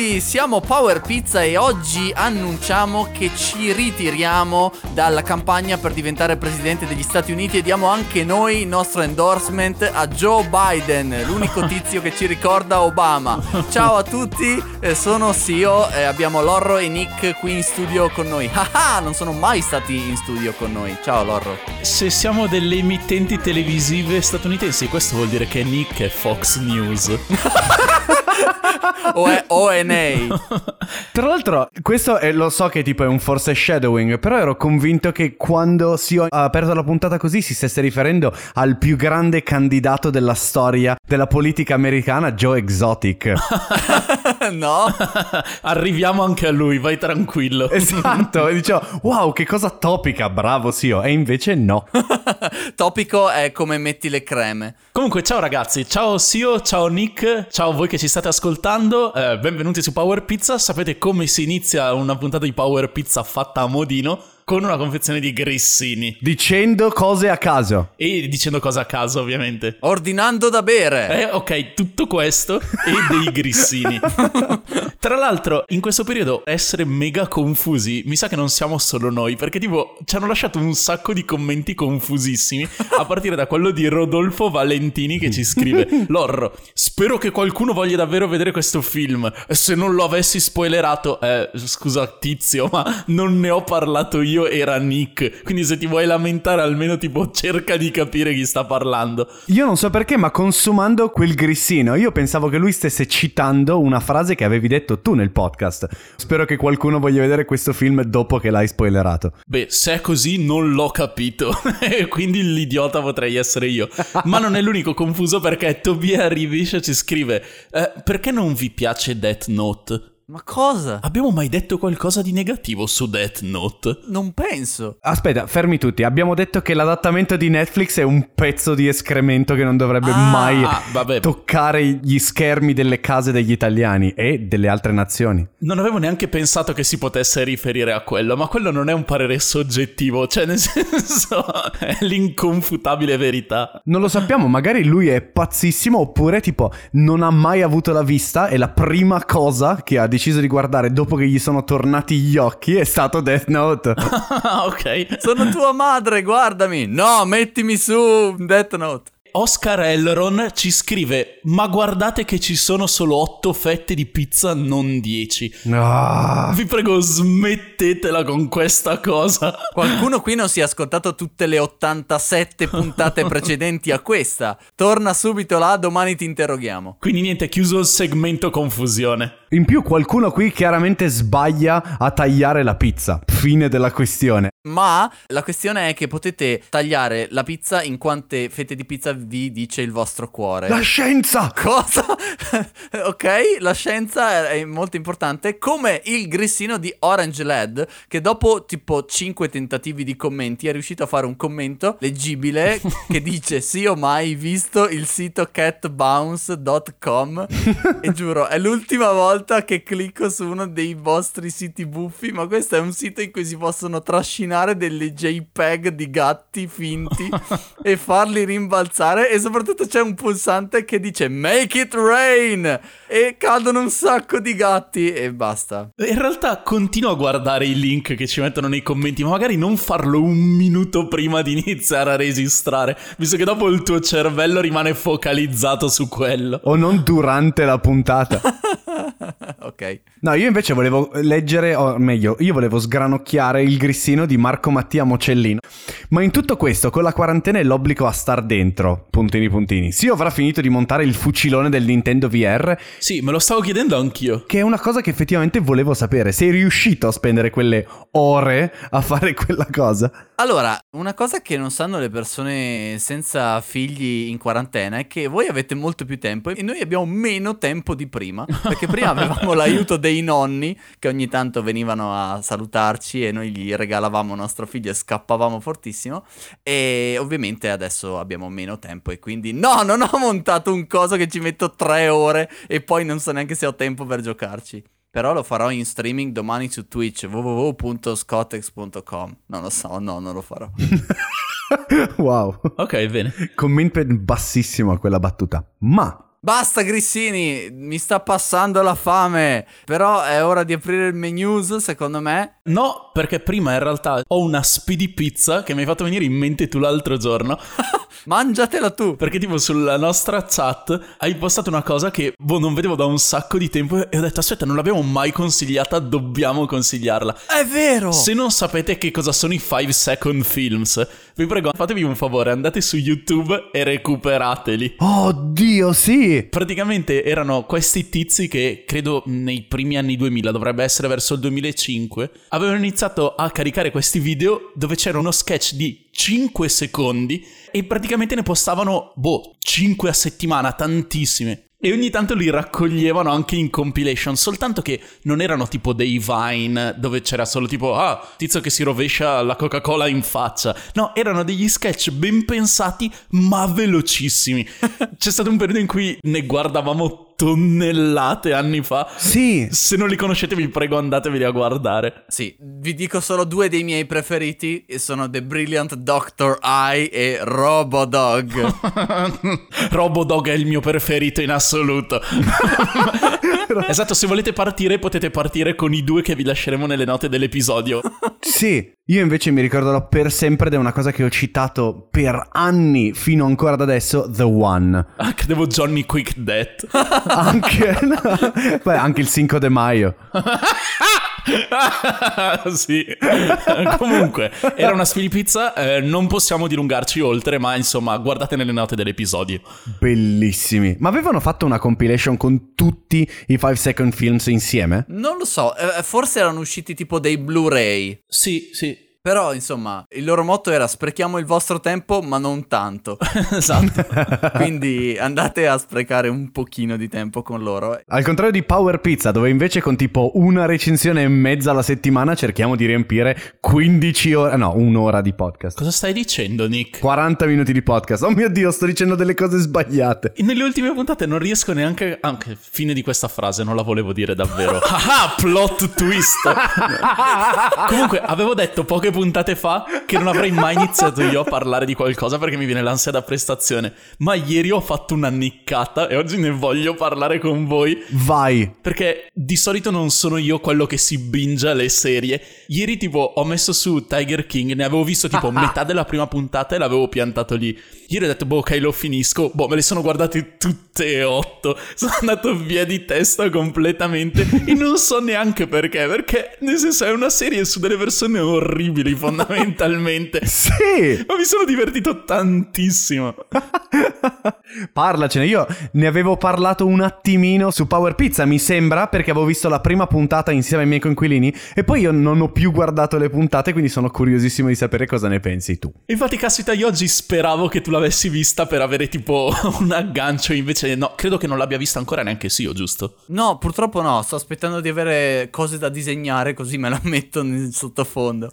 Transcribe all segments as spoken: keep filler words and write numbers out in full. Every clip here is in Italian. Benvenuti, siamo Power Pizza e oggi annunciamo che ci ritiriamo dalla campagna per diventare presidente degli Stati Uniti e diamo anche noi il nostro endorsement a Joe Biden, l'unico tizio che ci ricorda Obama. Ciao a tutti, sono Sio, abbiamo Lorro e Nick qui in studio con noi. Ah, non sono mai stati in studio con noi. Ciao Lorro. Se siamo delle emittenti televisive statunitensi, questo vuol dire che Nick è Fox News. O è O N A. Tra l'altro questo è, lo so che tipo è un foreshadowing, però ero convinto che quando si è aperta la puntata così si stesse riferendo al più grande candidato della storia della politica americana, Joe Exotic. No, arriviamo anche a lui, vai tranquillo. Esatto, e dicevo wow che cosa topica, bravo Sio, e invece no. Topico è come metti le creme. Comunque ciao ragazzi, ciao Sio, ciao Nick, ciao voi che ci state ascoltando, eh, benvenuti su Power Pizza. Sapete come si inizia una puntata di Power Pizza fatta a modino? Con una confezione di grissini, dicendo cose a caso. E dicendo cose a caso ovviamente, ordinando da bere. Eh ok, tutto questo e dei grissini. Tra l'altro in questo periodo essere mega confusi, mi sa che non siamo solo noi, perché tipo ci hanno lasciato un sacco di commenti confusissimi, a partire da quello di Rodolfo Valentini che ci scrive: Lorro, spero che qualcuno voglia davvero vedere questo film. Se non lo avessi spoilerato, eh, scusa tizio, ma non ne ho parlato io, era Nick, quindi se ti vuoi lamentare almeno tipo cerca di capire chi sta parlando. Io non so perché, ma consumando quel grissino io pensavo che lui stesse citando una frase che avevi detto tu nel podcast: spero che qualcuno voglia vedere questo film dopo che l'hai spoilerato. Beh, se è così non l'ho capito. Quindi l'idiota potrei essere io. Ma non è l'unico confuso, perché Tobia Rivisce ci scrive: eh, perché non vi piace Death Note? Ma cosa? Abbiamo mai detto qualcosa di negativo su Death Note? Non penso. Aspetta, fermi tutti. Abbiamo detto che l'adattamento di Netflix è un pezzo di escremento che non dovrebbe ah, mai vabbè. toccare gli schermi delle case degli italiani e delle altre nazioni. Non avevo neanche pensato che si potesse riferire a quello, ma quello non è un parere soggettivo, cioè nel senso è l'inconfutabile verità. Non lo sappiamo, magari lui è pazzissimo, oppure tipo non ha mai avuto la vista e la prima cosa che ha detto deciso di guardare dopo che gli sono tornati gli occhi è stato Death Note. Ok. Sono tua madre, guardami. No, mettimi su Death Note. Oscar Elron ci scrive: ma guardate che ci sono solo otto fette di pizza, non dieci. No. Vi prego, smettetela con questa cosa. Qualcuno qui non si è ascoltato tutte le ottantasette puntate precedenti a questa. Torna subito là, domani ti interroghiamo. Quindi niente, chiuso il segmento confusione. In più qualcuno qui chiaramente sbaglia a tagliare la pizza. Fine della questione. Ma la questione è che potete tagliare la pizza in quante fette di pizza vi dice il vostro cuore. La scienza! Cosa? Ok, la scienza è molto importante. Come il grissino di Orange Lad, che dopo tipo cinque tentativi di commenti è riuscito a fare un commento leggibile che dice: sì, ho mai visto il sito cat bounce dot com. E giuro, è l'ultima volta che clicco su uno dei vostri siti buffi, ma questo è un sito in cui si possono trascinare delle JPEG di gatti finti e farli rimbalzare, e soprattutto c'è un pulsante che dice make it rain e cadono un sacco di gatti e basta. In realtà continuo a guardare i link che ci mettono nei commenti, ma magari non farlo un minuto prima di iniziare a registrare, visto che dopo il tuo cervello rimane focalizzato su quello, o non durante la puntata. Ok. No, io invece volevo leggere, o meglio, io volevo sgranocchiare il grissino di Marco Mattia Mocellino. Ma in tutto questo, con la quarantena e l'obbligo a star dentro, puntini puntini, Sio avrà finito di montare il fucilone del Nintendo V R? Sì, me lo stavo chiedendo anch'io. Che è una cosa che effettivamente volevo sapere. Sei riuscito a spendere quelle ore a fare quella cosa? Allora, una cosa che non sanno le persone senza figli in quarantena è che voi avete molto più tempo e noi abbiamo meno tempo di prima, perché prima avevamo l'aiuto dei nonni che ogni tanto venivano a salutarci e noi gli regalavamo nostro figlio e scappavamo fortissimo, e ovviamente adesso abbiamo meno tempo e quindi no, non ho montato un coso che ci metto tre ore e poi non so neanche se ho tempo per giocarci. Però lo farò in streaming domani su Twitch, w w w punto scotex punto com. Non lo so, no, non lo farò. Wow. Ok, bene. Commento bassissimo a quella battuta. Ma Basta Grissini, mi sta passando la fame. Però è ora di aprire il menu, secondo me. No, perché prima in realtà ho una speedy pizza che mi hai fatto venire in mente tu l'altro giorno. Mangiatela tu. Perché tipo sulla nostra chat hai postato una cosa che boh, non vedevo da un sacco di tempo. E ho detto aspetta, non l'abbiamo mai consigliata, dobbiamo consigliarla. È vero. Se non sapete che cosa sono i five second films, vi prego fatevi un favore, andate su YouTube e recuperateli. Oddio sì. Praticamente erano questi tizi che credo nei primi anni duemila, dovrebbe essere verso il duemilacinque, avevano iniziato a caricare questi video dove c'era uno sketch di cinque secondi e praticamente ne postavano boh cinque a settimana, tantissime. E ogni tanto li raccoglievano anche in compilation, soltanto che non erano tipo dei Vine dove c'era solo tipo ah, tizio che si rovescia la Coca-Cola in faccia. No, erano degli sketch ben pensati ma velocissimi. C'è stato un periodo in cui ne guardavamo tonnellate anni fa. Sì. Se non li conoscete vi prego andateveli a guardare. Sì, vi dico solo due dei miei preferiti e sono The Brilliant doctor I e Robodog. Robodog è il mio preferito in assoluto. Esatto, se volete partire potete partire con i due che vi lasceremo nelle note dell'episodio. Sì. Io invece mi ricorderò per sempre ed è una cosa che ho citato per anni fino ancora ad adesso, The One. Ah, credevo Johnny Quick Death. Anche, no. Beh, anche il Cinco de Mayo. Sì. Comunque, era una spilipizza, eh, non possiamo dilungarci oltre, ma insomma, guardate nelle note dell'episodio. Bellissimi. Ma avevano fatto una compilation con tutti i five second films insieme? Non lo so, eh, forse erano usciti tipo dei Blu-ray. Sì, sì. Però, insomma, il loro motto era sprechiamo il vostro tempo, ma non tanto. Esatto. Quindi andate a sprecare un pochino di tempo con loro. Al contrario di Power Pizza, dove invece con tipo una recensione e mezza alla settimana cerchiamo di riempire quindici ore... No, un'ora di podcast. Cosa stai dicendo, Nick? quaranta minuti di podcast. Oh mio Dio, sto dicendo delle cose sbagliate. E nelle ultime puntate non riesco neanche... Anche fine di questa frase, non la volevo dire davvero. Ah, plot twist! Comunque, avevo detto poche puntate fa che non avrei mai iniziato io a parlare di qualcosa perché mi viene l'ansia da prestazione, ma ieri ho fatto una niccata e oggi ne voglio parlare con voi. Vai! Perché di solito non sono io quello che si bingia le serie. Ieri tipo ho messo su Tiger King, ne avevo visto tipo metà della prima puntata e l'avevo piantato lì. Ieri ho detto boh ok lo finisco, boh me le sono guardate tutte e otto, sono andato via di testa completamente e non so neanche perché, perché nel senso è una serie su delle persone orribili fondamentalmente. Sì, ma mi sono divertito tantissimo. Parlacene. Io ne avevo parlato un attimino su Power Pizza mi sembra, perché avevo visto la prima puntata insieme ai miei coinquilini e poi io non ho più guardato le puntate, quindi sono curiosissimo di sapere cosa ne pensi tu. Infatti caspita, io oggi speravo che tu l'avessi vista per avere tipo un aggancio, invece no, credo che non l'abbia vista ancora neanche Sio, giusto? No, purtroppo no, sto aspettando di avere cose da disegnare così me la metto nel sottofondo.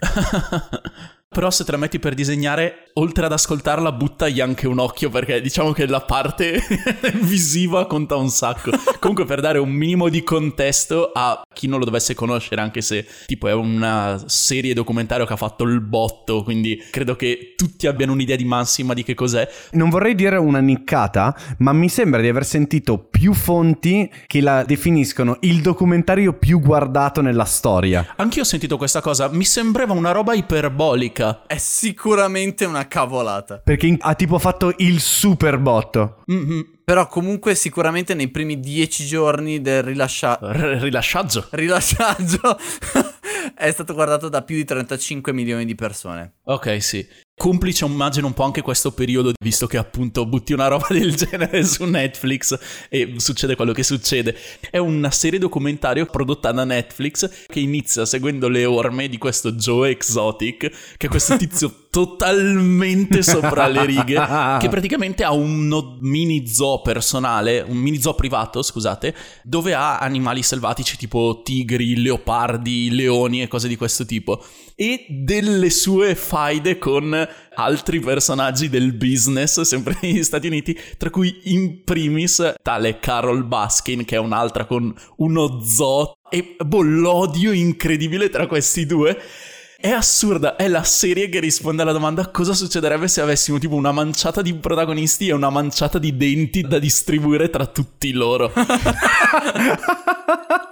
Però se te la metti per disegnare, oltre ad ascoltarla, buttagli anche un occhio, perché diciamo che la parte visiva conta un sacco. Comunque, per dare un minimo di contesto a chi non lo dovesse conoscere, anche se tipo è una serie documentario che ha fatto il botto, quindi credo che tutti abbiano un'idea di massima di che cos'è. Non vorrei dire una niccata, ma mi sembra di aver sentito più fonti che la definiscono il documentario più guardato nella storia. Anch'io ho sentito questa cosa, mi sembrava una roba iperbolica. È sicuramente una cavolata, perché ha tipo fatto il super botto. Mm-hmm. Però comunque sicuramente nei primi dieci giorni del rilascia... R- rilasciaggio Rilasciaggio è stato guardato da più di trentacinque milioni di persone. Ok, sì. Complice immagino un po' anche questo periodo, visto che appunto butti una roba del genere su Netflix e succede quello che succede. È una serie documentario prodotta da Netflix che inizia seguendo le orme di questo Joe Exotic, che è questo tizio totalmente sopra le righe, che praticamente ha un mini zoo personale, un mini zoo privato, scusate, dove ha animali selvatici tipo tigri, leopardi, leoni e cose di questo tipo, e delle sue faide con altri personaggi del business, sempre negli Stati Uniti, tra cui in primis tale Carol Baskin, che è un'altra con uno zoo, e boh, l'odio incredibile tra questi due. È assurda, è la serie che risponde alla domanda cosa succederebbe se avessimo tipo una manciata di protagonisti e una manciata di denti da distribuire tra tutti loro.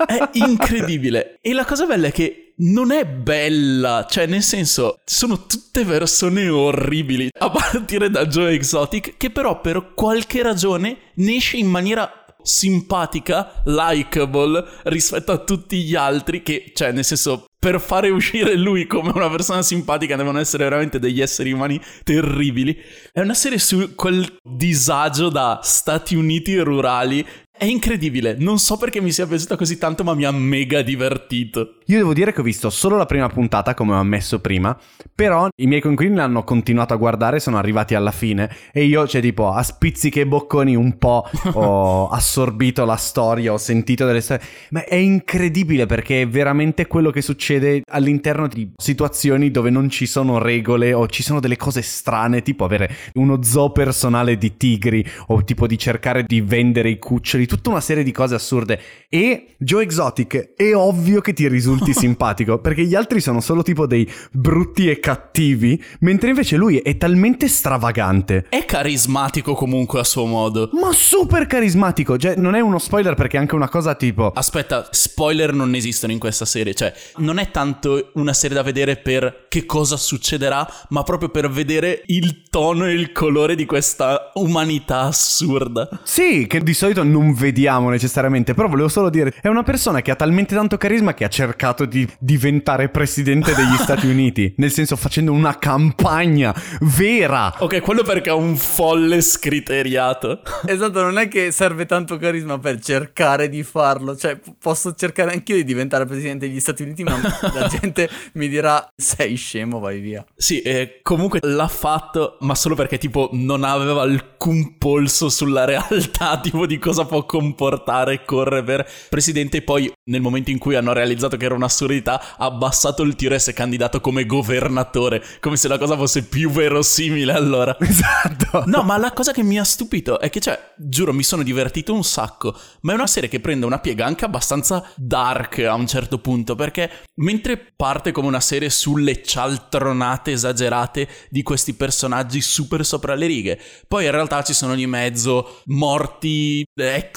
È incredibile. E la cosa bella è che non è bella, cioè nel senso sono tutte persone orribili, a partire da Joe Exotic, che però per qualche ragione ne esce in maniera simpatica, likeable rispetto a tutti gli altri, che cioè nel senso per fare uscire lui come una persona simpatica devono essere veramente degli esseri umani terribili. È una serie su quel disagio da Stati Uniti rurali. È incredibile, non so perché mi sia piaciuta così tanto, ma mi ha mega divertito. Io devo dire che ho visto solo la prima puntata, come ho ammesso prima, però i miei coinquilini l'hanno continuato a guardare, sono arrivati alla fine e io, cioè tipo, a spizziche e bocconi un po' ho assorbito la storia, ho sentito delle storie, ma è incredibile perché è veramente quello che succede all'interno di situazioni dove non ci sono regole o ci sono delle cose strane, tipo avere uno zoo personale di tigri o tipo di cercare di vendere i cuccioli, tutta una serie di cose assurde. E Joe Exotic è ovvio che ti risulti simpatico perché gli altri sono solo tipo dei brutti e cattivi, mentre invece lui è talmente stravagante. È carismatico comunque a suo modo, ma super carismatico, cioè non è uno spoiler perché è anche una cosa tipo, aspetta, spoiler non esistono in questa serie, cioè non è tanto una serie da vedere per che cosa succederà, ma proprio per vedere il tono e il colore di questa umanità assurda. Sì, che di solito non vediamo necessariamente, però volevo solo dire, è una persona che ha talmente tanto carisma che ha cercato di diventare presidente degli Stati Uniti, nel senso facendo una campagna vera. Ok, quello perché è un folle scriteriato. Esatto, non è che serve tanto carisma per cercare di farlo, cioè posso cercare anch'io di diventare presidente degli Stati Uniti, ma la gente mi dirà sei scemo, vai via. Sì, eh, comunque l'ha fatto, ma solo perché tipo non aveva alcun polso sulla realtà, tipo di cosa può comportare correre per presidente. Poi nel momento in cui hanno realizzato che era un'assurdità, ha abbassato il tiro e si è candidato come governatore, come se la cosa fosse più verosimile allora. Esatto. No, ma la cosa che mi ha stupito è che, cioè, giuro, mi sono divertito un sacco, ma è una serie che prende una piega anche abbastanza dark a un certo punto, perché mentre parte come una serie sulle cialtronate esagerate di questi personaggi super sopra le righe, poi in realtà ci sono di mezzo morti, ex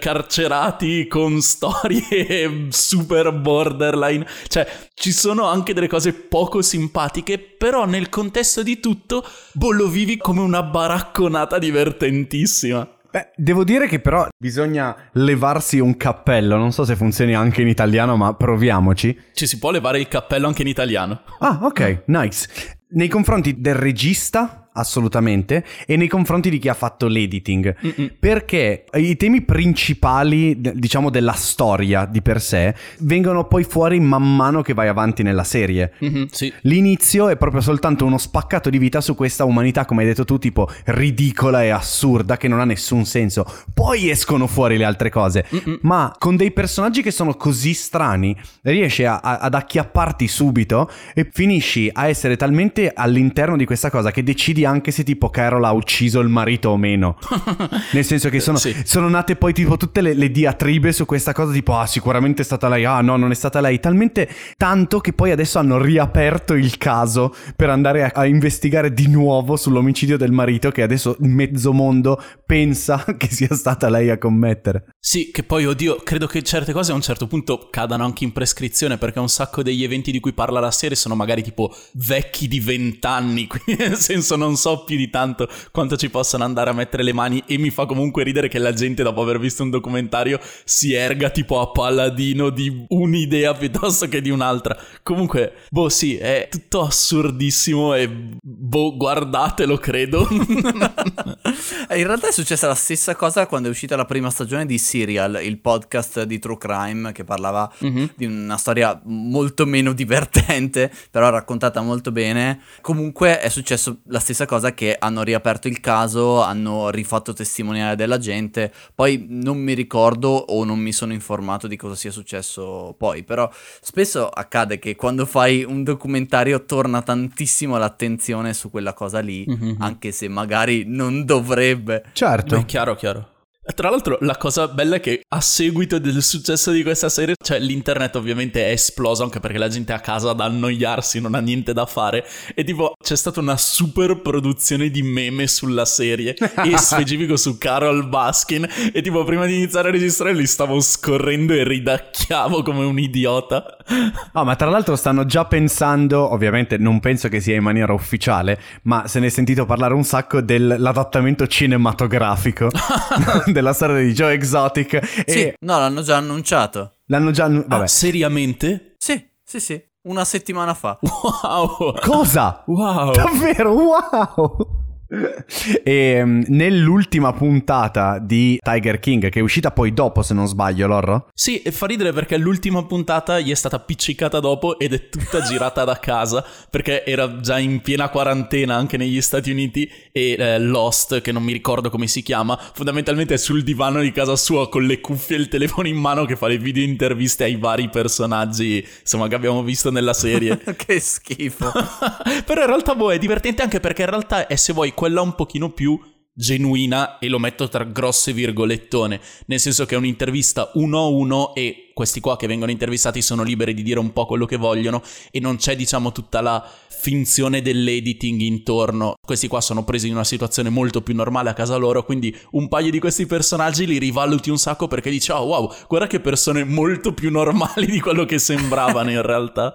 carcerati con storie super borderline, cioè ci sono anche delle cose poco simpatiche, però nel contesto di tutto boh, lo vivi come una baracconata divertentissima. Beh, devo dire che però bisogna levarsi un cappello, non so se funzioni anche in italiano, ma proviamoci. Ci si può levare il cappello anche in italiano. Ah, ok, nice. Nei confronti del regista, assolutamente, e nei confronti di chi ha fatto l'editing. Mm-mm. Perché i temi principali, diciamo, della storia di per sé vengono poi fuori man mano che vai avanti nella serie. Mm-hmm, sì. L'inizio è proprio soltanto uno spaccato di vita su questa umanità, come hai detto tu, tipo ridicola e assurda, che non ha nessun senso. Poi escono fuori le altre cose. Mm-mm. Ma con dei personaggi che sono così strani riesce a, a, ad acchiapparti subito e finisci a essere talmente all'interno di questa cosa che decidi anche se tipo Carol ha ucciso il marito o meno. Nel senso che sono, sì. sono nate poi tipo tutte le, le diatribe su questa cosa, tipo ah sicuramente è stata lei, ah no non è stata lei, talmente tanto che poi adesso hanno riaperto il caso per andare a, a investigare di nuovo sull'omicidio del marito, che adesso mezzo mondo pensa che sia stata lei a commettere. Sì, che poi oddio, credo che certe cose a un certo punto cadano anche in prescrizione, perché un sacco degli eventi di cui parla la serie sono magari tipo vecchi di vent'anni, quindi nel senso non so più di tanto quanto ci possano andare a mettere le mani, e mi fa comunque ridere che la gente dopo aver visto un documentario si erga tipo a paladino di un'idea piuttosto che di un'altra. Comunque boh, sì, è tutto assurdissimo e boh, guardatelo, credo. In realtà è successa la stessa cosa quando è uscita la prima stagione di Serial, il podcast di True Crime che parlava mm-hmm. di una storia molto meno divertente però raccontata molto bene. Comunque è successo la stessa cosa, che hanno riaperto il caso, hanno rifatto testimoniare della gente, poi non mi ricordo o non mi sono informato di cosa sia successo poi, però spesso accade che quando fai un documentario torna tantissimo l'attenzione su quella cosa lì, mm-hmm. anche se magari non dovrebbe. Certo. È chiaro, chiaro. Tra l'altro la cosa bella è che a seguito del successo di questa serie, cioè l'internet ovviamente è esploso, anche perché la gente è a casa ad annoiarsi, non ha niente da fare, e tipo c'è stata una super produzione di meme sulla serie e specifico su Carol Baskin, e tipo prima di iniziare a registrare li stavo scorrendo e ridacchiavo come un idiota. Ah, ma tra l'altro stanno già pensando, ovviamente non penso che sia in maniera ufficiale, ma se ne è sentito parlare un sacco dell'adattamento cinematografico della storia di Joe Exotic. Sì, e... no, l'hanno già annunciato. L'hanno già annunciato. Vabbè. Ah, seriamente? Sì, sì, sì. Una settimana fa. Wow! Cosa? Wow! Davvero, wow! E um, nell'ultima puntata di Tiger King, che è uscita poi dopo, se non sbaglio, Lorro? Sì, e fa ridere perché l'ultima puntata gli è stata appiccicata dopo ed è tutta girata da casa, perché era già in piena quarantena anche negli Stati Uniti, e eh, Lost, che non mi ricordo come si chiama, fondamentalmente è sul divano di casa sua con le cuffie e il telefono in mano che fa le video interviste ai vari personaggi, insomma, che abbiamo visto nella serie. Che schifo. Però in realtà boh, è divertente, anche perché in realtà è, se vuoi, quella un pochino più genuina, e lo metto tra grosse virgolettone, nel senso che è un'intervista uno a uno e questi qua che vengono intervistati sono liberi di dire un po' quello che vogliono e non c'è, diciamo, tutta la finzione dell'editing intorno. Questi qua sono presi in una situazione molto più normale a casa loro, quindi un paio di questi personaggi li rivaluti un sacco perché dici oh wow, guarda che persone molto più normali di quello che sembravano in realtà.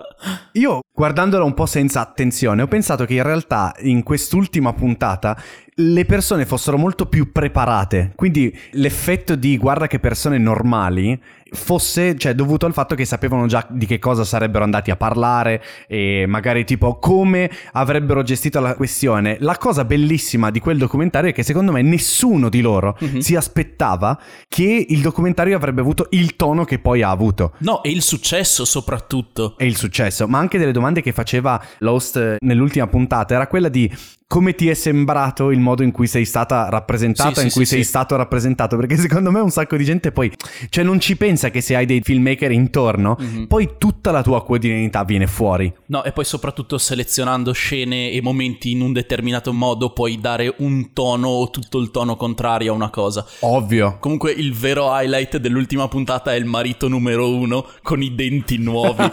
Io, guardandola un po' senza attenzione, ho pensato che in realtà in quest'ultima puntata le persone fossero molto più preparate, quindi l'effetto di guarda che persone normali fosse, cioè, dovuto al fatto che sapevano già di che cosa sarebbero andati a parlare e magari tipo come avrebbero gestito la questione. La cosa bellissima di quel documentario è che secondo me nessuno di loro mm-hmm. si aspettava che il documentario avrebbe avuto il tono che poi ha avuto. No, e il successo soprattutto. E il successo, ma anche delle domande che faceva l'host nell'ultima puntata era quella di come ti è sembrato il modo in cui sei stata rappresentata, sì, in sì, cui sì, sei sì. stato rappresentato, perché secondo me un sacco di gente poi, cioè, non ci pensa che se hai dei filmmaker intorno, mm-hmm. poi tutta la tua quotidianità viene fuori. No, e poi soprattutto selezionando scene e momenti in un determinato modo puoi dare un tono o tutto il tono contrario a una cosa. Ovvio. Comunque il vero highlight dell'ultima puntata è il marito numero uno con i denti nuovi.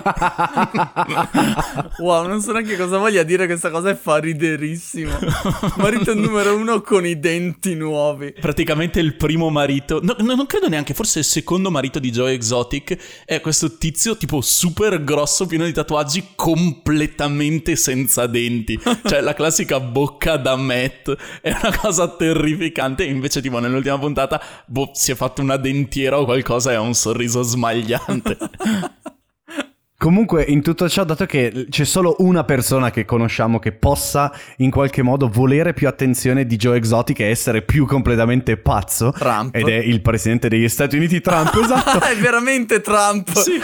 Wow, non so neanche cosa voglia dire questa cosa e fa riderissimo. Marito numero uno con i denti nuovi. Praticamente il primo marito, no, no, non credo neanche, forse il secondo marito di Joe Exotic è questo tizio tipo super grosso, pieno di tatuaggi, completamente senza denti. Cioè la classica bocca da Matt. È una cosa terrificante. Invece tipo nell'ultima puntata boh, si è fatto una dentiera o qualcosa e ha un sorriso smagliante. Comunque in tutto ciò, dato che c'è solo una persona che conosciamo che possa in qualche modo volere più attenzione di Joe Exotic e essere più completamente pazzo, Trump. Ed è il presidente degli Stati Uniti, Trump, esatto. È veramente Trump. Sì.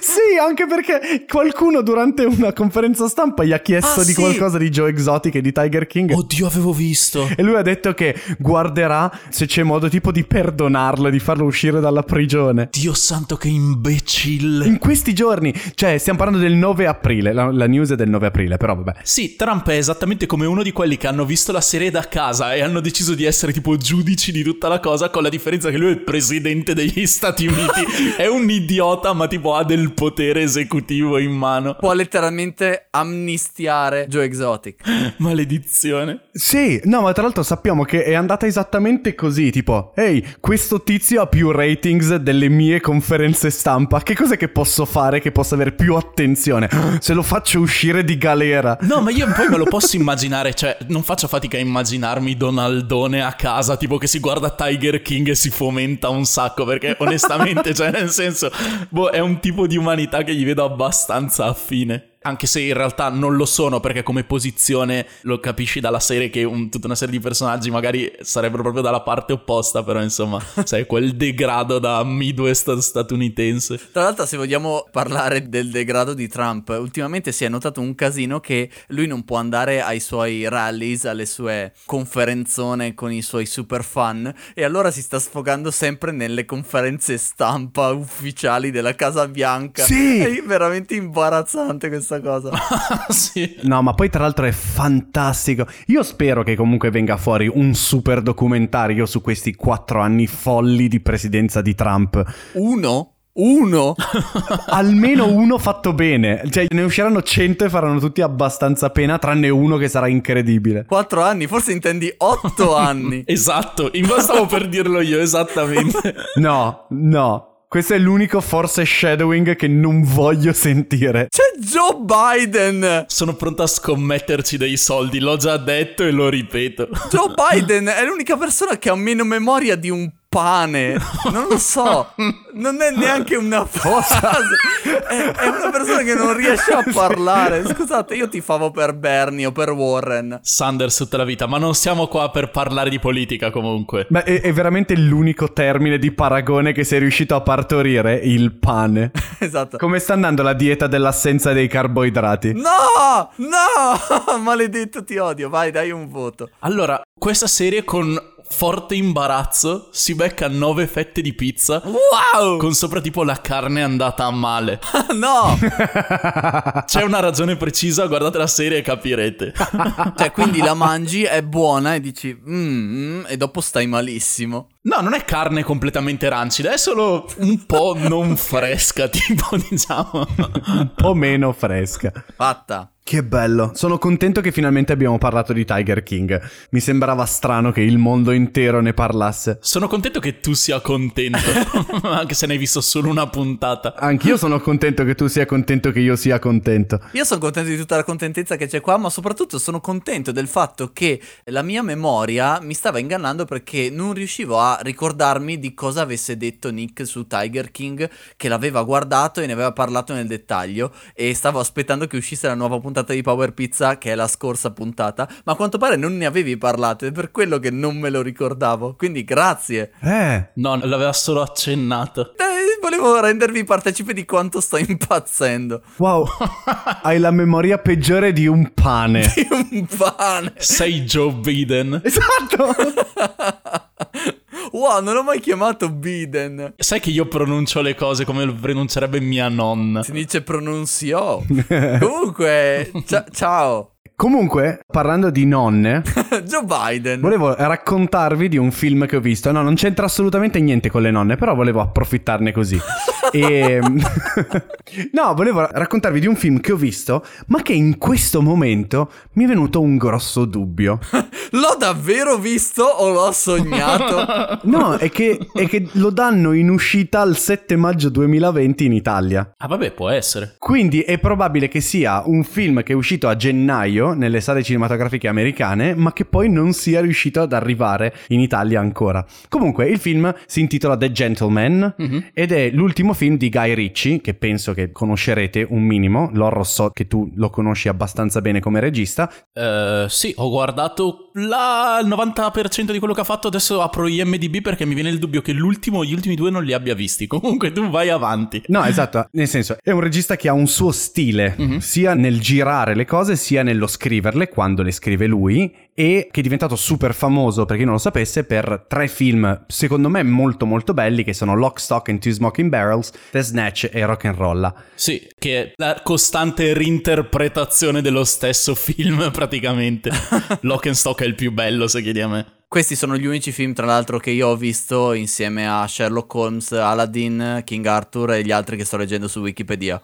Sì, anche perché qualcuno durante una conferenza stampa gli ha chiesto ah, di sì. qualcosa di Joe Exotic e di Tiger King. Oddio, avevo visto. E lui ha detto che guarderà se c'è modo tipo di perdonarlo, di farlo uscire dalla prigione. Dio santo, che imbecille. In questi giorni, cioè stiamo parlando del nove aprile, la, la news è del nove aprile, però vabbè. Sì, Trump è esattamente come uno di quelli che hanno visto la serie da casa e hanno deciso di essere tipo giudici di tutta la cosa, con la differenza che lui è il presidente degli Stati Uniti. È un idiota, ma tipo ha del potere esecutivo in mano. Può letteralmente amnistiare Joe Exotic. Maledizione. Sì, no, ma tra l'altro sappiamo che è andata esattamente così, tipo ehi, questo tizio ha più ratings delle mie conferenze stampa, che cos'è che posso fare che possa avere più attenzione? Se lo faccio uscire di galera. No, ma io poi me lo posso immaginare, cioè non faccio fatica a immaginarmi Donaldone a casa tipo che si guarda Tiger King e si fomenta un sacco, perché onestamente cioè nel senso boh, è un tipo di umanità che gli vedo abbastanza affine. Anche se in realtà non lo sono, perché come posizione lo capisci dalla serie che un, tutta una serie di personaggi magari sarebbero proprio dalla parte opposta, però insomma, sai, quel degrado da Midwest statunitense. Tra l'altro, se vogliamo parlare del degrado di Trump, ultimamente si è notato un casino che lui non può andare ai suoi rallies, alle sue conferenzone con i suoi super fan, e allora si sta sfogando sempre nelle conferenze stampa ufficiali della Casa Bianca. Sì! È veramente imbarazzante questa questa cosa. Sì. No, ma poi tra l'altro è fantastico. Io spero che comunque venga fuori un super documentario su questi quattro anni folli di presidenza di Trump. Uno? Uno? Almeno uno fatto bene. Cioè ne usciranno cento e faranno tutti abbastanza pena, tranne uno che sarà incredibile. Quattro anni? Forse intendi otto anni. Esatto, stavo per dirlo io, esattamente. No, no, questo è l'unico forse shadowing che non voglio sentire. C'è Joe Biden! Sono pronto a scommetterci dei soldi, l'ho già detto e lo ripeto. Joe Biden è l'unica persona che ha meno memoria di un pane, non lo so, non è neanche una frase, è, è una persona che non riesce a parlare. Scusate, io tifavo per Bernie o per Warren Sanders tutta la vita, ma non siamo qua per parlare di politica comunque. Ma è, è veramente l'unico termine di paragone che sei riuscito a partorire, il pane. Esatto. Come sta andando la dieta dell'assenza dei carboidrati? No, no, maledetto, ti odio, vai, dai un voto. Allora, questa serie con forte imbarazzo si becca nove fette di pizza. Wow! Con sopra tipo la carne andata a male. No! C'è una ragione precisa, guardate la serie e capirete. Cioè, quindi la mangi, è buona e dici mm, mm, e dopo stai malissimo. No, non è carne completamente rancida, è solo un po' non fresca, tipo, diciamo. Un po' meno fresca. Fatta. Che bello, sono contento che finalmente abbiamo parlato di Tiger King. Mi sembrava strano che il mondo intero ne parlasse. Sono contento che tu sia contento, anche se ne hai visto solo una puntata. Anch'io sono contento che tu sia contento che io sia contento. Io sono contento di tutta la contentezza che c'è qua, ma soprattutto sono contento del fatto che la mia memoria mi stava ingannando, perché non riuscivo a ricordarmi di cosa avesse detto Nick su Tiger King, che l'aveva guardato e ne aveva parlato nel dettaglio, e stavo aspettando che uscisse la nuova puntata di Power Pizza, che è la scorsa puntata, ma a quanto pare non ne avevi parlato, è per quello che non me lo ricordavo, quindi grazie. Eh, no, l'aveva solo accennato. Eh, volevo rendervi partecipe di quanto sto impazzendo. Wow, hai la memoria peggiore di un pane. Di un pane. Sei Joe Biden. Esatto. Wow, non l'ho mai chiamato Biden. Sai che io pronuncio le cose come lo pronuncerebbe mia nonna. Si dice pronunziò. Comunque, cia- ciao. Comunque, parlando di nonne, Joe Biden, volevo raccontarvi di un film che ho visto. No, non c'entra assolutamente niente con le nonne, però volevo approfittarne così. E... no, volevo raccontarvi di un film che ho visto, ma che in questo momento mi è venuto un grosso dubbio. L'ho davvero visto o l'ho sognato? No, è che, è che lo danno in uscita il sette maggio duemilaventi in Italia. Ah vabbè, può essere. Quindi è probabile che sia un film che è uscito a gennaio nelle sale cinematografiche americane, ma che poi non sia riuscito ad arrivare in Italia ancora. Comunque il film si intitola The Gentleman, mm-hmm. ed è l'ultimo film di Guy Ritchie, che penso che conoscerete un minimo. Lorro, so che tu lo conosci abbastanza bene come regista. Uh, sì, ho guardato la... il novanta per cento di quello che ha fatto. Adesso apro I M D B perché mi viene il dubbio che l'ultimo, gli ultimi due non li abbia visti. Comunque tu vai avanti. No, esatto, nel senso è un regista che ha un suo stile, mm-hmm. sia nel girare le cose sia nello scriverle, quando le scrive lui, e che è diventato super famoso, per chi non lo sapesse, per tre film secondo me molto molto belli, che sono Lock, Stock and Two Smoking Barrels, The Snatch e RocknRolla. Sì, che è la costante reinterpretazione dello stesso film praticamente. Lock and Stock è il più bello, se chiedi a me. Questi sono gli unici film, tra l'altro, che io ho visto insieme a Sherlock Holmes, Aladdin, King Arthur e gli altri che sto leggendo su Wikipedia.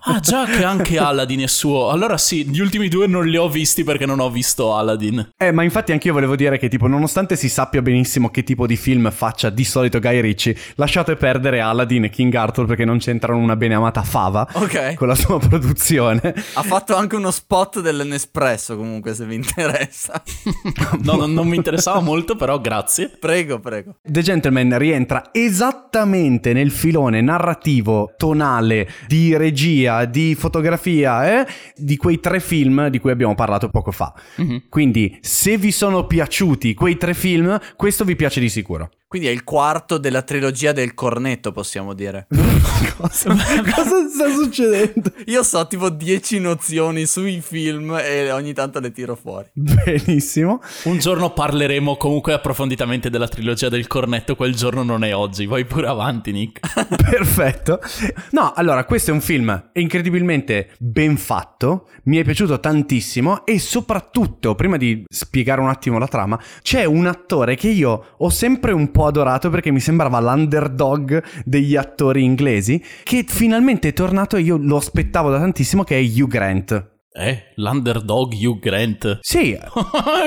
Ah già, che anche Aladdin è suo. Allora sì, gli ultimi due non li ho visti perché non ho visto Aladdin. Eh, ma infatti anche io volevo dire che, tipo, nonostante si sappia benissimo che tipo di film faccia di solito Guy Ritchie, lasciate perdere Aladdin e King Arthur perché non c'entrano una beneamata fava, okay, con la sua produzione. Ha fatto anche uno spot dell'Nespresso, comunque, se vi interessa. No, no, non mi interessava molto, però grazie. Prego, prego. The Gentleman rientra esattamente nel filone narrativo, tonale, di regia, di fotografia, eh, di quei tre film di cui abbiamo parlato poco fa. Mm-hmm. Quindi se vi sono piaciuti quei tre film, questo vi piace di sicuro. Quindi è il quarto della trilogia del cornetto, possiamo dire. Cosa, cosa sta succedendo? io so tipo dieci nozioni sui film e ogni tanto le tiro fuori. Benissimo. Un giorno parleremo comunque approfonditamente della trilogia del cornetto, quel giorno non è oggi. Vai pure avanti, Nick. Perfetto. No, allora, questo è un film incredibilmente ben fatto, mi è piaciuto tantissimo e soprattutto, prima di spiegare un attimo la trama, c'è un attore che io ho sempre un po' adorato perché mi sembrava l'underdog degli attori inglesi, che finalmente è tornato e io lo aspettavo da tantissimo, che è Hugh Grant. Eh? L'underdog Hugh Grant? Sì.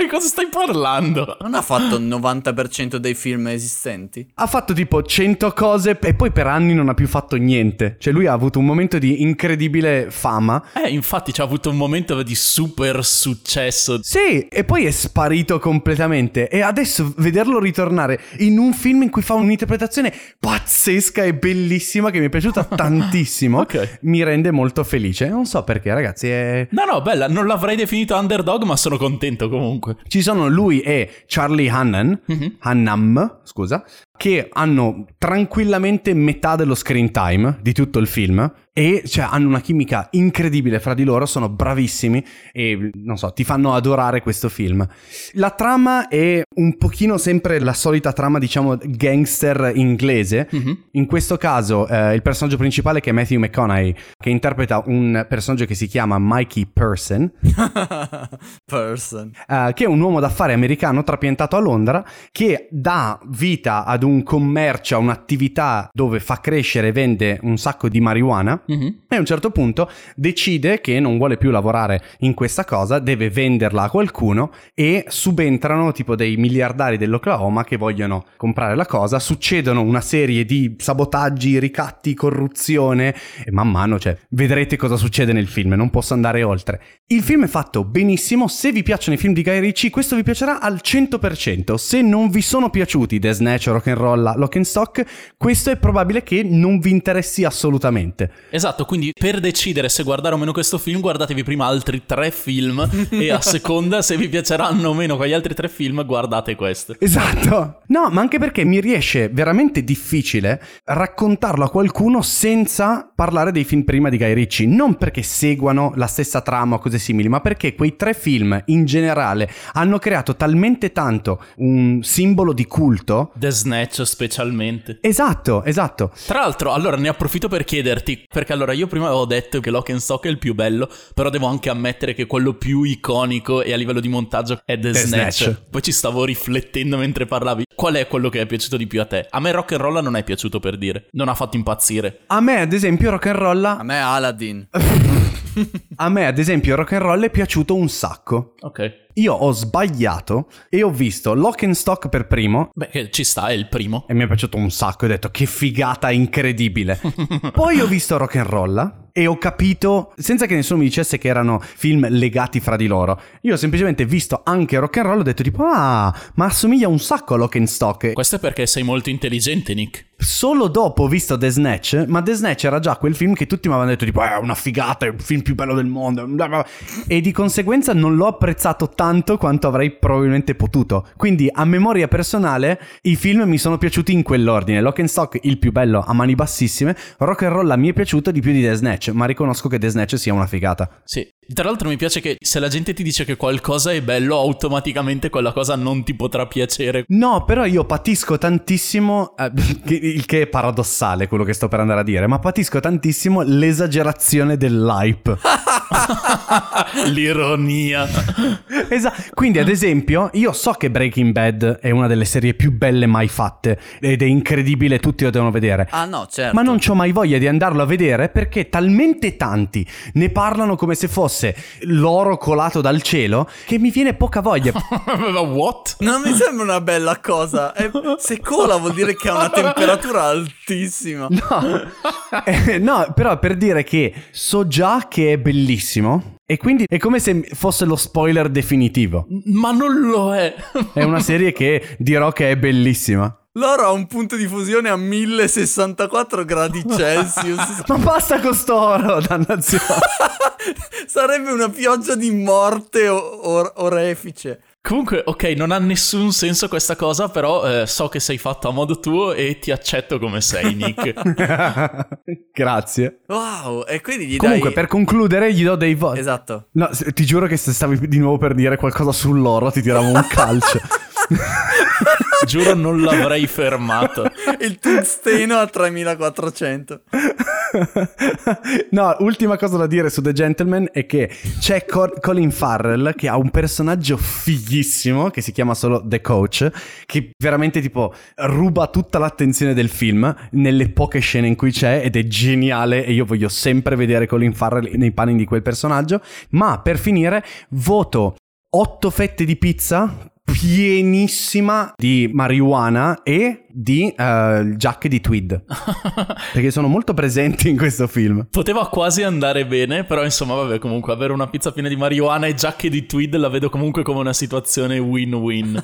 Cosa stai parlando? Non ha fatto il novanta per cento dei film esistenti? Ha fatto tipo cento cose e poi per anni non ha più fatto niente. Cioè lui ha avuto un momento di incredibile fama. Eh, infatti c'ha avuto un momento di super successo. Sì, e poi è sparito completamente. E adesso vederlo ritornare in un film in cui fa un'interpretazione pazzesca e bellissima, che mi è piaciuta tantissimo, okay, mi rende molto felice. Non so perché, ragazzi, è... No, no, bella, non l'avrei definito underdog, ma sono contento comunque. Ci sono lui e Charlie Hunnam, mm-hmm. Hunnam, scusa, che hanno tranquillamente metà dello screen time di tutto il film. E cioè hanno una chimica incredibile fra di loro, sono bravissimi e non so, ti fanno adorare questo film. La trama è un pochino sempre la solita trama, diciamo, gangster inglese. Mm-hmm. In questo caso eh, il personaggio principale, che è Matthew McConaughey, che interpreta un personaggio che si chiama Mikey Person, Person. Eh, che è un uomo d'affari americano trapiantato a Londra, che dà vita ad un commercio, a un'attività dove fa crescere e vende un sacco di marijuana. Mm-hmm. E a un certo punto decide che non vuole più lavorare in questa cosa, deve venderla a qualcuno e subentrano tipo dei miliardari dell'Oklahoma che vogliono comprare la cosa, succedono una serie di sabotaggi, ricatti, corruzione e man mano, cioè, vedrete cosa succede nel film, non posso andare oltre. Il film è fatto benissimo, se vi piacciono i film di Guy Ritchie questo vi piacerà al cento per cento, se non vi sono piaciuti The Snatch, RocknRolla, Lock and Stock, questo è probabile che non vi interessi assolutamente. Esatto, quindi per decidere se guardare o meno questo film, guardatevi prima altri tre film e a seconda se vi piaceranno o meno quegli altri tre film, guardate questo. Esatto. No, ma anche perché mi riesce veramente difficile raccontarlo a qualcuno senza parlare dei film prima di Guy Ritchie, non perché seguano la stessa trama o cose simili, ma perché quei tre film in generale hanno creato talmente tanto un simbolo di culto. The Snatch specialmente. Esatto, esatto. Tra l'altro, allora ne approfitto per chiederti, perché allora io prima avevo detto che Lock and Stock è il più bello, però devo anche ammettere che quello più iconico e a livello di montaggio è The, The Snatch. Snatch. Poi ci stavo riflettendo mentre parlavi. Qual è quello che è piaciuto di più a te? A me RocknRolla non è piaciuto, per dire. Non ha fatto impazzire. A me, ad esempio, RocknRolla... A me Aladdin. A me, ad esempio, RocknRolla è piaciuto un sacco. Ok. Io ho sbagliato e ho visto Lock and Stock per primo. Beh, ci sta, è il primo. E mi è piaciuto un sacco, ho detto che figata incredibile. Poi ho visto RocknRolla e ho capito, senza che nessuno mi dicesse che erano film legati fra di loro, io ho semplicemente visto anche RocknRolla e ho detto tipo, ah, ma assomiglia un sacco a Lock and Stock. Questo è perché sei molto intelligente, Nick. Solo dopo ho visto The Snatch, ma The Snatch era già quel film che tutti mi avevano detto tipo, è eh, una figata, è il film più bello del mondo, e di conseguenza non l'ho apprezzato tanto tanto quanto avrei probabilmente potuto. Quindi a memoria personale i film mi sono piaciuti in quell'ordine: Lock and Stock il più bello a mani bassissime, RocknRolla mi è piaciuto di più di The Snatch, ma riconosco che The Snatch sia una figata. Sì, tra l'altro mi piace che se la gente ti dice che qualcosa è bello, automaticamente quella cosa non ti potrà piacere. No, però io patisco tantissimo, eh, il che è paradossale quello che sto per andare a dire, ma patisco tantissimo l'esagerazione dell'hype. L'ironia. Esatto. Quindi ad esempio io so che Breaking Bad è una delle serie più belle mai fatte ed è incredibile, tutti lo devono vedere. Ah no, certo. Ma non c'ho mai voglia di andarlo a vedere perché talmente tanti ne parlano come se fosse l'oro colato dal cielo che mi viene poca voglia. What? Non mi sembra una bella cosa. Eh, se cola vuol dire che ha una temperatura altissima. No, eh, no, però per dire che so già che è bellissimo. E quindi è come se fosse lo spoiler definitivo. Ma non lo è. È una serie che dirò che è bellissima. Loro ha un punto di fusione a mille sessantaquattro gradi Celsius. Ma basta con st'oro, dannazione. Sarebbe una pioggia di morte or- orefice. Comunque, ok, non ha nessun senso questa cosa, però eh, so che sei fatto a modo tuo e ti accetto come sei, Nick. Grazie. Wow, e quindi gli Comunque, dai... per concludere gli do dei voti. Esatto. No, ti giuro che se stavi di nuovo per dire qualcosa sull'oro ti tiravo un calcio. Giuro non l'avrei fermato. Il tungsteno a tremilaquattrocento. No, ultima cosa da dire su The Gentleman è che c'è Cor- Colin Farrell che ha un personaggio fighissimo che si chiama solo The Coach, che veramente tipo ruba tutta l'attenzione del film nelle poche scene in cui c'è, ed è geniale e io voglio sempre vedere Colin Farrell nei panni di quel personaggio. Ma per finire voto otto fette di pizza pienissima di marijuana e di uh, giacche di tweed perché sono molto presenti in questo film. Poteva quasi andare bene, però insomma vabbè, comunque avere una pizza piena di marijuana e giacche di tweed la vedo comunque come una situazione win-win.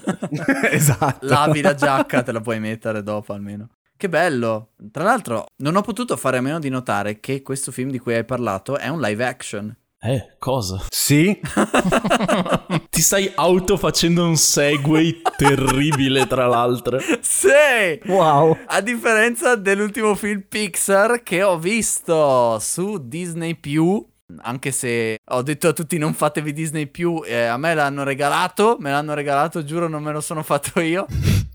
Esatto. Lavi la giacca, te la puoi mettere dopo almeno. Che bello. Tra l'altro non ho potuto fare a meno di notare che questo film di cui hai parlato è un live action. Eh, cosa? Sì? Ti stai auto facendo un segue terribile, tra l'altro. Sì! Wow! A differenza dell'ultimo film Pixar che ho visto su Disney+, anche se ho detto a tutti non fatevi Disney+, eh, a me l'hanno regalato, me l'hanno regalato, giuro non me lo sono fatto io.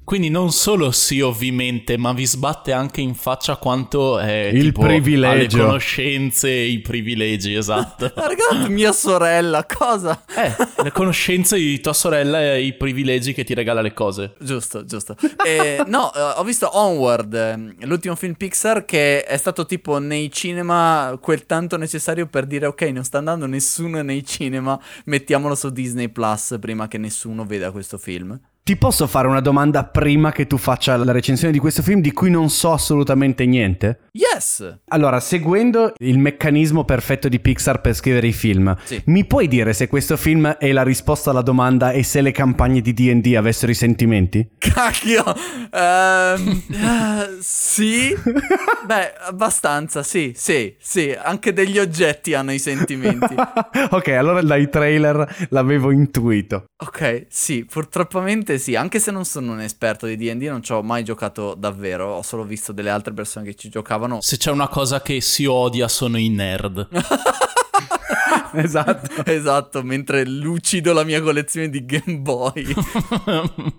Quindi non solo sì ovviamente, ma vi sbatte anche in faccia quanto è il tipo, privilegio, le conoscenze, i privilegi, esatto. Ha regalato mia sorella, cosa? Eh, le conoscenze di tua sorella e i privilegi che ti regala le cose. Giusto, giusto. Eh, no, ho visto Onward, l'ultimo film Pixar che è stato tipo nei cinema quel tanto necessario per dire ok, non sta andando nessuno nei cinema, mettiamolo su Disney Plus prima che nessuno veda questo film. Ti posso fare una domanda prima che tu faccia la recensione di questo film di cui non so assolutamente niente? Yes! Allora, seguendo il meccanismo perfetto di Pixar per scrivere i film, sì, mi puoi dire se questo film è la risposta alla domanda e se le campagne di D and D avessero i sentimenti? Cacchio! Um, uh, sì? Beh, abbastanza, sì, sì, sì. Anche degli oggetti hanno i sentimenti. Ok, allora dai trailer l'avevo intuito. Ok, sì, purtroppo sì, anche se non sono un esperto di D and D, non ci ho mai giocato davvero, ho solo visto delle altre persone che ci giocavano. Se c'è una cosa che si odia sono i nerd. Esatto, esatto, mentre lucido la mia collezione di Game Boy.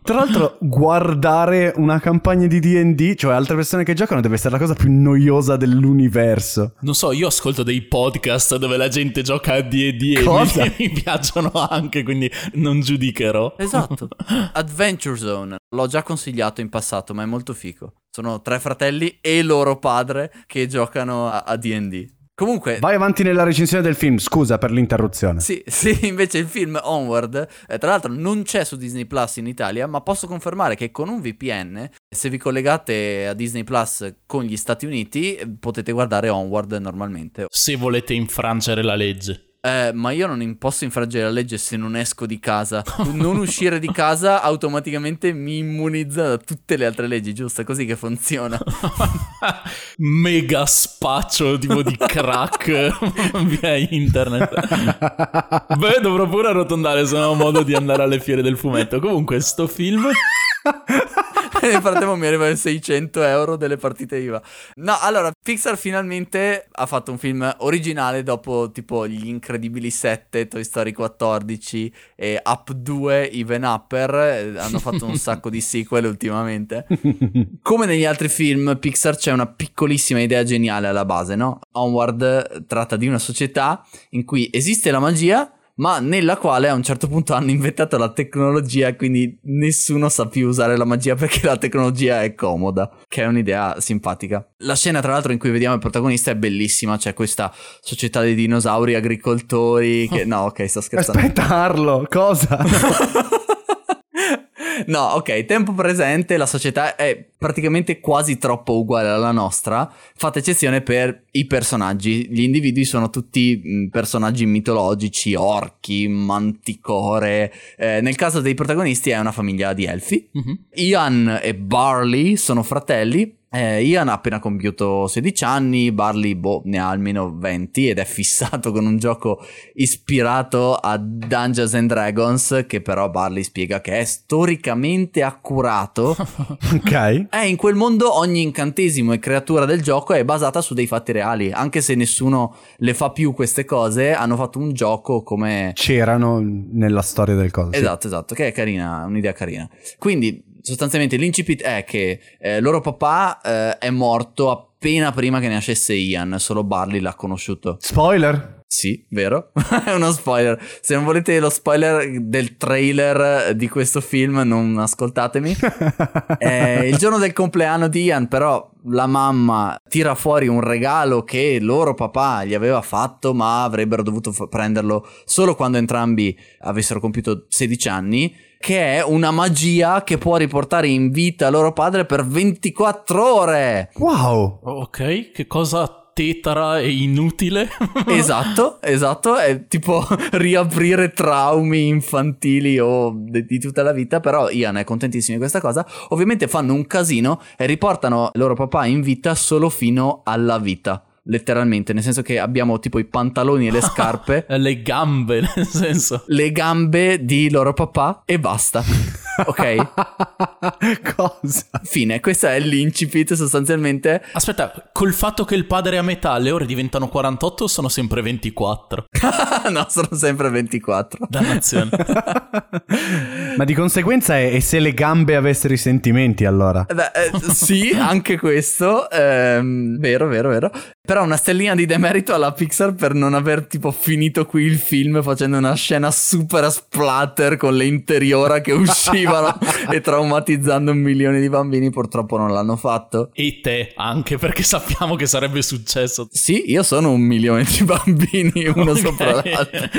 Tra l'altro guardare una campagna di D and D, cioè altre persone che giocano, deve essere la cosa più noiosa dell'universo. Non so, io ascolto dei podcast dove la gente gioca a D and D. Cosa? E mi, mi piacciono anche, quindi non giudicherò. Esatto. Adventure Zone, l'ho già consigliato in passato, ma è molto figo. Sono tre fratelli e loro padre che giocano a, a D and D. Comunque... vai avanti nella recensione del film, scusa per l'interruzione. Sì, sì, invece il film Onward, eh, tra l'altro non c'è su Disney Plus in Italia, ma posso confermare che con un V P N, se vi collegate a Disney Plus con gli Stati Uniti, potete guardare Onward normalmente. Se volete infrangere la legge. Eh, ma io non posso infrangere la legge se non esco di casa. Non uscire di casa automaticamente mi immunizza da tutte le altre leggi, giusto? È così che funziona. Mega spaccio tipo di crack via internet. Beh, dovrò pure arrotondare, se non ho modo di andare alle fiere del fumetto. Comunque, sto film... nel frattempo mi arrivano seicento euro delle partite I V A. No, allora, Pixar finalmente ha fatto un film originale dopo tipo Gli Incredibili sette, Toy Story quattordici e Up due, Even Upper. Hanno fatto un sacco di sequel ultimamente. Come negli altri film Pixar c'è una piccolissima idea geniale alla base, no? Onward tratta di una società in cui esiste la magia, ma nella quale a un certo punto hanno inventato la tecnologia, quindi nessuno sa più usare la magia perché la tecnologia è comoda, che è un'idea simpatica. La scena tra l'altro in cui vediamo il protagonista è bellissima, c'è questa società dei dinosauri agricoltori che... no, ok, sto scherzando. Aspettarlo, cosa? No, ok, tempo presente, la società è praticamente quasi troppo uguale alla nostra, fatta eccezione per i personaggi. Gli individui sono tutti personaggi mitologici, orchi, manticore. Eh, nel caso dei protagonisti è una famiglia di elfi. Mm-hmm. Ian e Barley sono fratelli Eh, Ian ha appena compiuto sedici anni, Barley boh, ne ha almeno venti ed è fissato con un gioco ispirato a Dungeons and Dragons, che però Barley spiega che è storicamente accurato. Ok. Eh, in quel mondo ogni incantesimo e creatura del gioco è basata su dei fatti reali, anche se nessuno le fa più queste cose, hanno fatto un gioco come... c'erano nella storia del coso. Esatto, sì. Esatto, che è carina, un'idea carina. Quindi... sostanzialmente l'incipit è che eh, loro papà eh, è morto appena prima che nascesse Ian, solo Barley l'ha conosciuto. Spoiler! Sì, vero? È uno spoiler. Se non volete lo spoiler del trailer di questo film, non ascoltatemi. Eh, il giorno del compleanno di Ian, però, la mamma tira fuori un regalo che loro papà gli aveva fatto, ma avrebbero dovuto f- prenderlo solo quando entrambi avessero compiuto sedici anni, che è una magia che può riportare in vita loro padre per ventiquattro ore. Wow! Ok, che cosa... tetera e inutile. Esatto, esatto, è tipo riaprire traumi infantili o di, di tutta la vita, però Ian è contentissimo di questa cosa. Ovviamente fanno un casino e riportano loro papà in vita solo fino alla vita. Letteralmente, nel senso che abbiamo tipo i pantaloni e le scarpe. Le gambe, nel senso. Le gambe di loro papà e basta. Ok? Cosa? Fine, questo è l'incipit sostanzialmente. Aspetta, col fatto che il padre è a metà, le ore diventano quarantotto o sono sempre ventiquattro? No, sono sempre ventiquattro. Dannazione. Ma di conseguenza è, e se le gambe avessero i sentimenti allora? Beh, eh, sì, anche questo. Ehm, vero, vero, vero. Però una stellina di demerito alla Pixar per non aver tipo finito qui il film facendo una scena super splatter con le interiora che uscivano e traumatizzando un milione di bambini. Purtroppo non l'hanno fatto. E te anche, perché sappiamo che sarebbe successo. Sì, io sono un milione di bambini uno okay. sopra l'altro.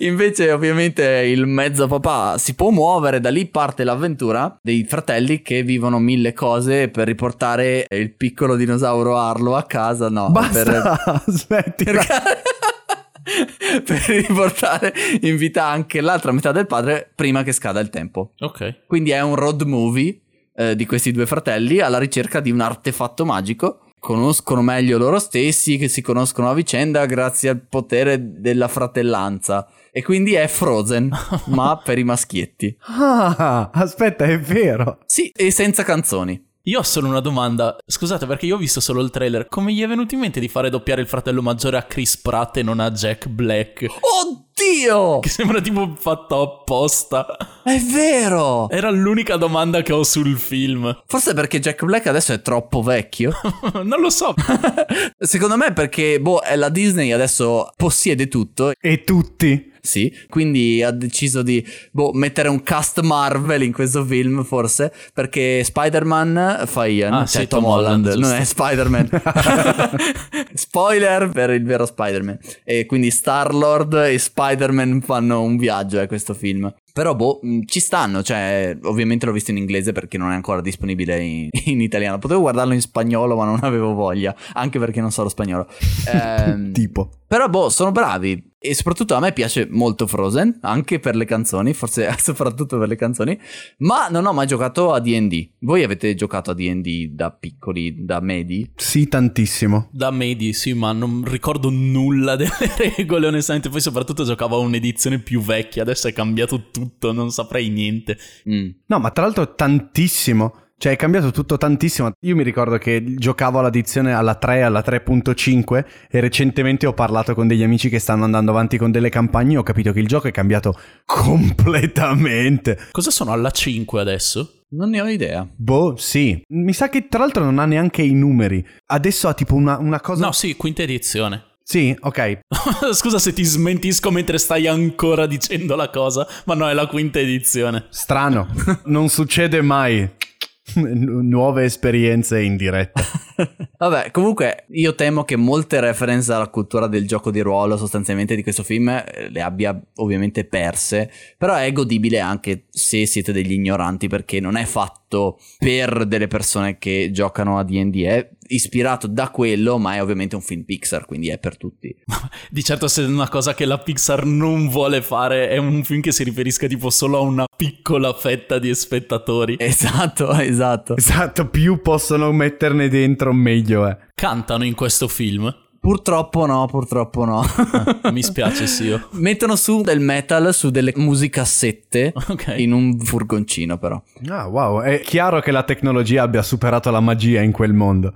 Invece ovviamente il mezzo papà si può muovere, da lì parte l'avventura dei fratelli che vivono mille cose per riportare il piccolo dinosauro Arlo a casa. No, basta, per... smetti per... per riportare in vita anche l'altra metà del padre prima che scada il tempo. Ok. Quindi è un road movie eh, di questi due fratelli alla ricerca di un artefatto magico. Conoscono meglio loro stessi, che si conoscono a vicenda grazie al potere della fratellanza. E quindi è Frozen, ma per i maschietti. Ah, aspetta, è vero. Sì, e senza canzoni. Io ho solo una domanda, scusate perché io ho visto solo il trailer, come gli è venuto in mente di fare doppiare il fratello maggiore a Chris Pratt e non a Jack Black? Oddio! Che sembra tipo fatto apposta. È vero! Era l'unica domanda che ho sul film. Forse perché Jack Black adesso è troppo vecchio? Non lo so. Secondo me perché, boh, la Disney adesso possiede tutto. E tutti. Sì, quindi ha deciso di boh, mettere un cast Marvel in questo film, forse perché Spider-Man fa Ian, ah, cioè sì, Tom Holland, Holland non è Spider-Man. Spoiler per il vero Spider-Man. E quindi Star-Lord e Spider-Man fanno un viaggio a eh, questo film. Però boh, ci stanno, cioè ovviamente l'ho visto in inglese perché non è ancora disponibile in, in italiano. Potevo guardarlo in spagnolo ma non avevo voglia, anche perché non so lo spagnolo. eh, Tipo. Però boh, sono bravi. E soprattutto a me piace molto Frozen, anche per le canzoni, forse soprattutto per le canzoni. Ma non ho mai giocato a D and D. Voi avete giocato a D and D da piccoli, da medi? Sì, tantissimo. Da medi, sì, ma non ricordo nulla delle regole, onestamente. Poi soprattutto giocavo a un'edizione più vecchia, adesso è cambiato tutto, non saprei niente. Mm. No, ma tra l'altro tantissimo. Cioè è cambiato tutto tantissimo. Io mi ricordo che giocavo all'edizione alla tre, alla tre punto cinque e recentemente ho parlato con degli amici che stanno andando avanti con delle campagne e ho capito che il gioco è cambiato completamente. Cosa sono alla cinque adesso? Non ne ho idea. Boh, sì. Mi sa che tra l'altro non ha neanche i numeri. Adesso ha tipo una, una cosa... No, sì, quinta edizione. Sì, ok. Scusa se ti smentisco mentre stai ancora dicendo la cosa, ma no, è la quinta edizione. Strano. Non succede mai. Nu- nuove esperienze in diretta. Vabbè, comunque io temo che molte reference alla cultura del gioco di ruolo sostanzialmente di questo film le abbia ovviamente perse, però è godibile anche se siete degli ignoranti, perché non è fatto per delle persone che giocano a D and D, è ispirato da quello, ma è ovviamente un film Pixar, quindi è per tutti. Di certo, se è una cosa che la Pixar non vuole fare è un film che si riferisca tipo solo a una piccola fetta di spettatori. Esatto, esatto. Esatto, più possono metterne dentro meglio. Cantano in questo film? Purtroppo no, purtroppo no. Ah, mi spiace, sì. Io. Mettono su del metal, su delle musicassette, okay, in un furgoncino però. Ah, wow, è chiaro che la tecnologia abbia superato la magia in quel mondo.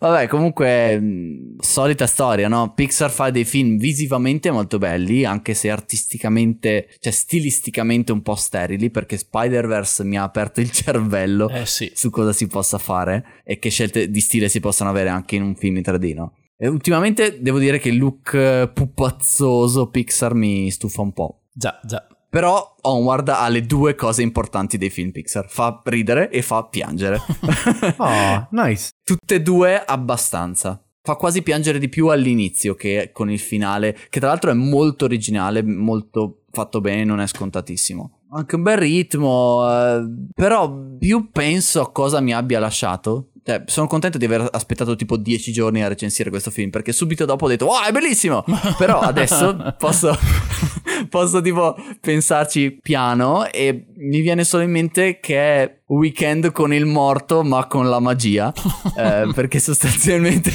Vabbè, comunque, solita storia, no? Pixar fa dei film visivamente molto belli, anche se artisticamente, cioè stilisticamente un po' sterili, perché Spider-Verse mi ha aperto il cervello eh, sì. su cosa si possa fare e che scelte di stile si possano avere anche in un film in tre D, no? E ultimamente devo dire che il look pupazzoso Pixar mi stufa un po'. Già, già. Però Onward ha le due cose importanti dei film Pixar: fa ridere e fa piangere. Oh, nice. Tutte e due abbastanza. Fa quasi piangere di più all'inizio che con il finale, che tra l'altro è molto originale, molto fatto bene, non è scontatissimo. Anche un bel ritmo, eh, però più penso a cosa mi abbia lasciato. Cioè, sono contento di aver aspettato tipo dieci giorni a recensire questo film, perché subito dopo ho detto wow, è bellissimo, però adesso posso posso tipo pensarci piano e mi viene solo in mente che è Weekend con il morto ma con la magia, eh, perché sostanzialmente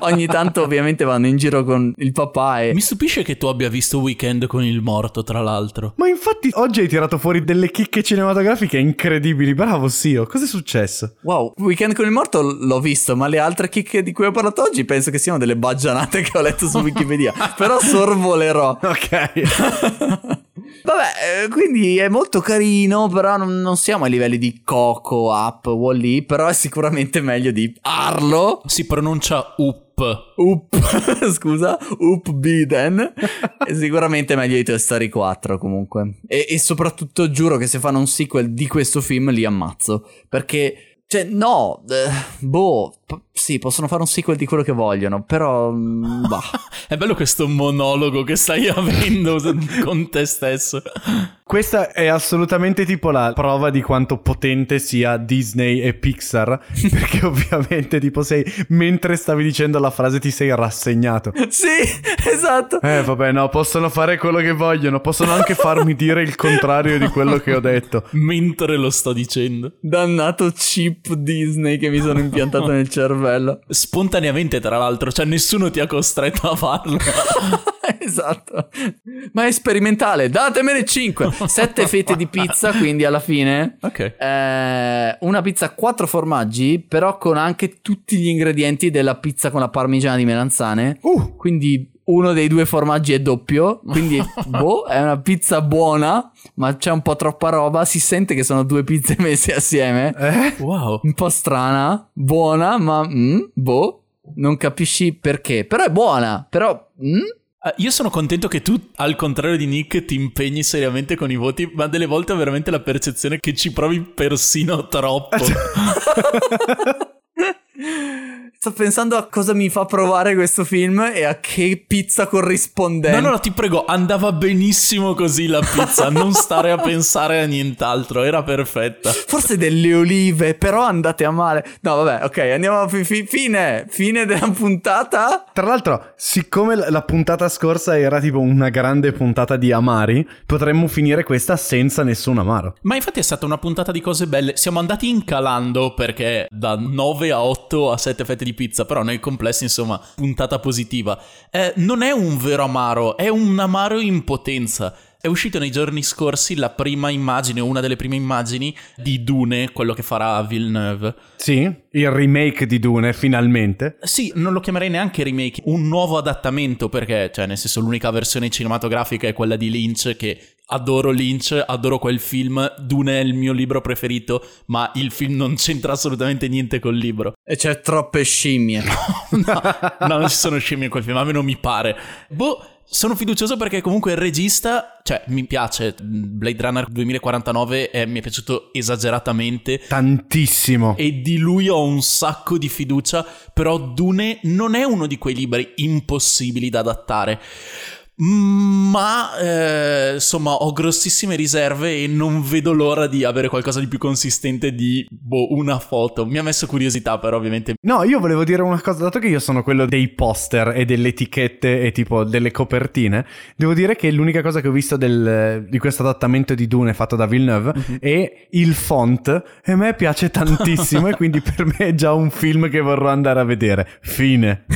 ogni tanto ovviamente vanno in giro con il papà e... Mi stupisce che tu abbia visto Weekend con il morto, tra l'altro. Ma infatti oggi hai tirato fuori delle chicche cinematografiche incredibili, bravo Sio, cosa è successo? Wow, Weekend con il morto l'ho visto, ma le altre chicche di cui ho parlato oggi penso che siano delle baggianate che ho letto su Wikipedia, però sorvolerò. Ok. Vabbè, quindi è molto carino, però non, non siamo ai livelli di Coco, Up, Wall-E, però è sicuramente meglio di Arlo. Si pronuncia Up. Up, scusa, Up Biden. È sicuramente meglio di Toy Story quattro comunque. E, e soprattutto giuro che se fanno un sequel di questo film li ammazzo, perché... Cioè, no, eh, boh, p- sì, possono fare un sequel di quello che vogliono, però, bah. È bello questo monologo che stai avendo con te stesso. Questa è assolutamente tipo la prova di quanto potente sia Disney e Pixar, perché ovviamente tipo sei, mentre stavi dicendo la frase ti sei rassegnato. Sì, esatto. Eh, vabbè, no, possono fare quello che vogliono, possono anche farmi dire il contrario di quello che ho detto. Mentre lo sto dicendo. Dannato chip Disney che mi sono impiantato nel cervello spontaneamente, tra l'altro, cioè nessuno ti ha costretto a farlo. Esatto, ma è sperimentale, datemene cinque. Sette fette di pizza, quindi alla fine okay. eh, una pizza quattro formaggi, però con anche tutti gli ingredienti della pizza con la parmigiana di melanzane, uh. quindi uno dei due formaggi è doppio, quindi boh, è una pizza buona, ma c'è un po' troppa roba, si sente che sono due pizze messe assieme, eh? Wow, un po' strana, buona, ma mm, boh, non capisci perché, però è buona, però... Mm? Io sono contento che tu, al contrario di Nick, ti impegni seriamente con i voti, ma delle volte ho veramente la percezione che ci provi persino troppo. Sto pensando a cosa mi fa provare questo film e a che pizza corrispondente. No, no, no, ti prego, andava benissimo così la pizza, non stare a pensare a nient'altro, era perfetta. Forse delle olive, però andate a male. No, vabbè, ok, andiamo a fi- fi- fine, fine della puntata. Tra l'altro, siccome la puntata scorsa era tipo una grande puntata di amari, potremmo finire questa senza nessun amaro. Ma infatti è stata una puntata di cose belle, siamo andati incalando perché da nove a otto a sette fette di pizza, però nel complesso insomma puntata positiva. Eh, non è un vero amaro, è un amaro in potenza. È uscito nei giorni scorsi la prima immagine, una delle prime immagini di Dune, quello che farà Villeneuve. Sì, il remake di Dune, finalmente. Sì, non lo chiamerei neanche remake, un nuovo adattamento, perché, cioè, nel senso, l'unica versione cinematografica è quella di Lynch, che adoro Lynch, adoro quel film, Dune è il mio libro preferito, ma il film non c'entra assolutamente niente col libro. E c'è troppe scimmie. No, no, no, non ci sono scimmie in quel film, a me non mi pare. Boh... sono fiducioso perché comunque il regista, cioè mi piace, Blade Runner duemilaquarantanove eh, mi è piaciuto esageratamente, tantissimo, e di lui ho un sacco di fiducia, però Dune non è uno di quei libri impossibili da adattare. Ma eh, insomma ho grossissime riserve e non vedo l'ora di avere qualcosa di più consistente di boh, una foto. Mi ha messo curiosità, però ovviamente. No, io volevo dire una cosa, dato che io sono quello dei poster e delle etichette e tipo delle copertine. Devo dire che l'unica cosa che ho visto del, di questo adattamento di Dune fatto da Villeneuve mm-hmm. è il font, e a me piace tantissimo e quindi per me è già un film che vorrò andare a vedere. Fine.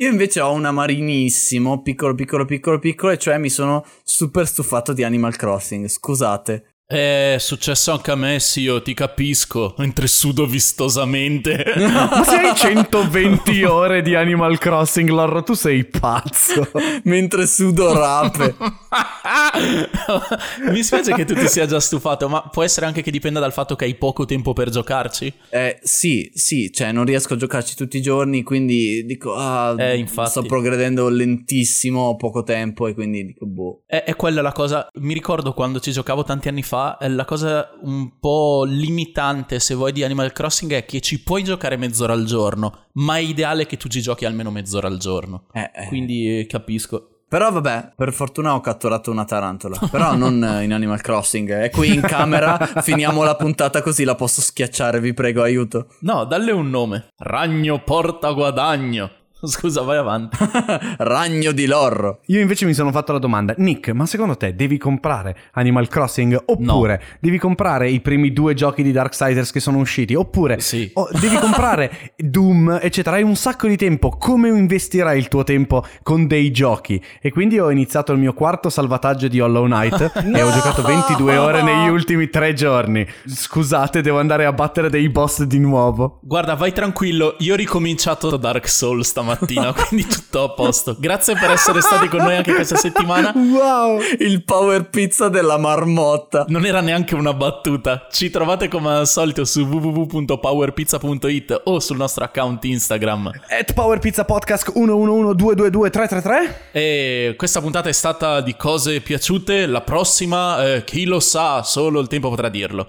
Io invece ho un amarinissimo, piccolo piccolo piccolo piccolo, e cioè mi sono super stufato di Animal Crossing, scusate. È successo anche a me, sì, io ti capisco, mentre sudo vistosamente. Ma se hai centoventi ore di Animal Crossing, Lorro, tu sei pazzo. Mentre sudo rape. Mi spiace che tu ti sia già stufato, ma può essere anche che dipenda dal fatto che hai poco tempo per giocarci? Eh, sì, sì, cioè non riesco a giocarci tutti i giorni, quindi dico, ah, eh, infatti. Sto progredendo lentissimo, ho poco tempo e quindi dico, boh. È, è quella la cosa, mi ricordo quando ci giocavo tanti anni fa, la cosa un po' limitante se vuoi di Animal Crossing è che ci puoi giocare mezz'ora al giorno, ma è ideale che tu ci giochi almeno mezz'ora al giorno, eh, eh. quindi eh, capisco. Però vabbè, per fortuna ho catturato una tarantola, però non in Animal Crossing, è qui in camera, finiamo la puntata così la posso schiacciare, vi prego, aiuto. No, dalle un nome, ragno porta guadagno. Scusa, vai avanti. Ragno di Lorro. Io invece mi sono fatto la domanda, Nick, ma secondo te devi comprare Animal Crossing oppure no. devi comprare i primi due giochi di Darksiders che sono usciti oppure sì. oh, devi comprare Doom eccetera? Hai un sacco di tempo, come investirai il tuo tempo con dei giochi? E quindi ho iniziato il mio quarto salvataggio di Hollow Knight no! e ho giocato ventidue ore negli ultimi tre giorni. Scusate, devo andare a battere dei boss di nuovo. Guarda, vai tranquillo, io ho ricominciato Dark Souls stamattina mattina, quindi tutto a posto. Grazie per essere stati con noi anche questa settimana. Wow, il power pizza della marmotta. Non era neanche una battuta. Ci trovate come al solito su w w w punto power pizza punto i t o sul nostro account Instagram at powerpizzapodcast uno uno uno due due due tre tre tre. E questa puntata è stata di cose piaciute. La prossima, eh, chi lo sa, solo il tempo potrà dirlo.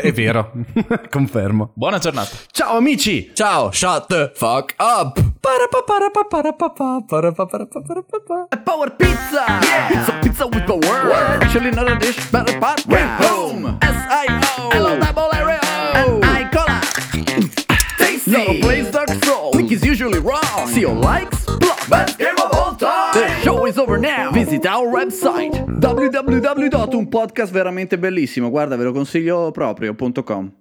È vero, confermo. Buona giornata. Ciao amici. Ciao, shut the fuck up. Power pizza! Yeah. Pizza pizza with the word. Word. Actually not a dish, but a pot. Bring home. S I O. Hello, double area. And I cola. Tasty. Not a place dark soul. Nick is usually wrong. See your likes, block. Best game of all time. The show is over now. Visit our website. w w w punto un podcast veramente bellissimo. Guarda, ve lo consiglio proprio punto com.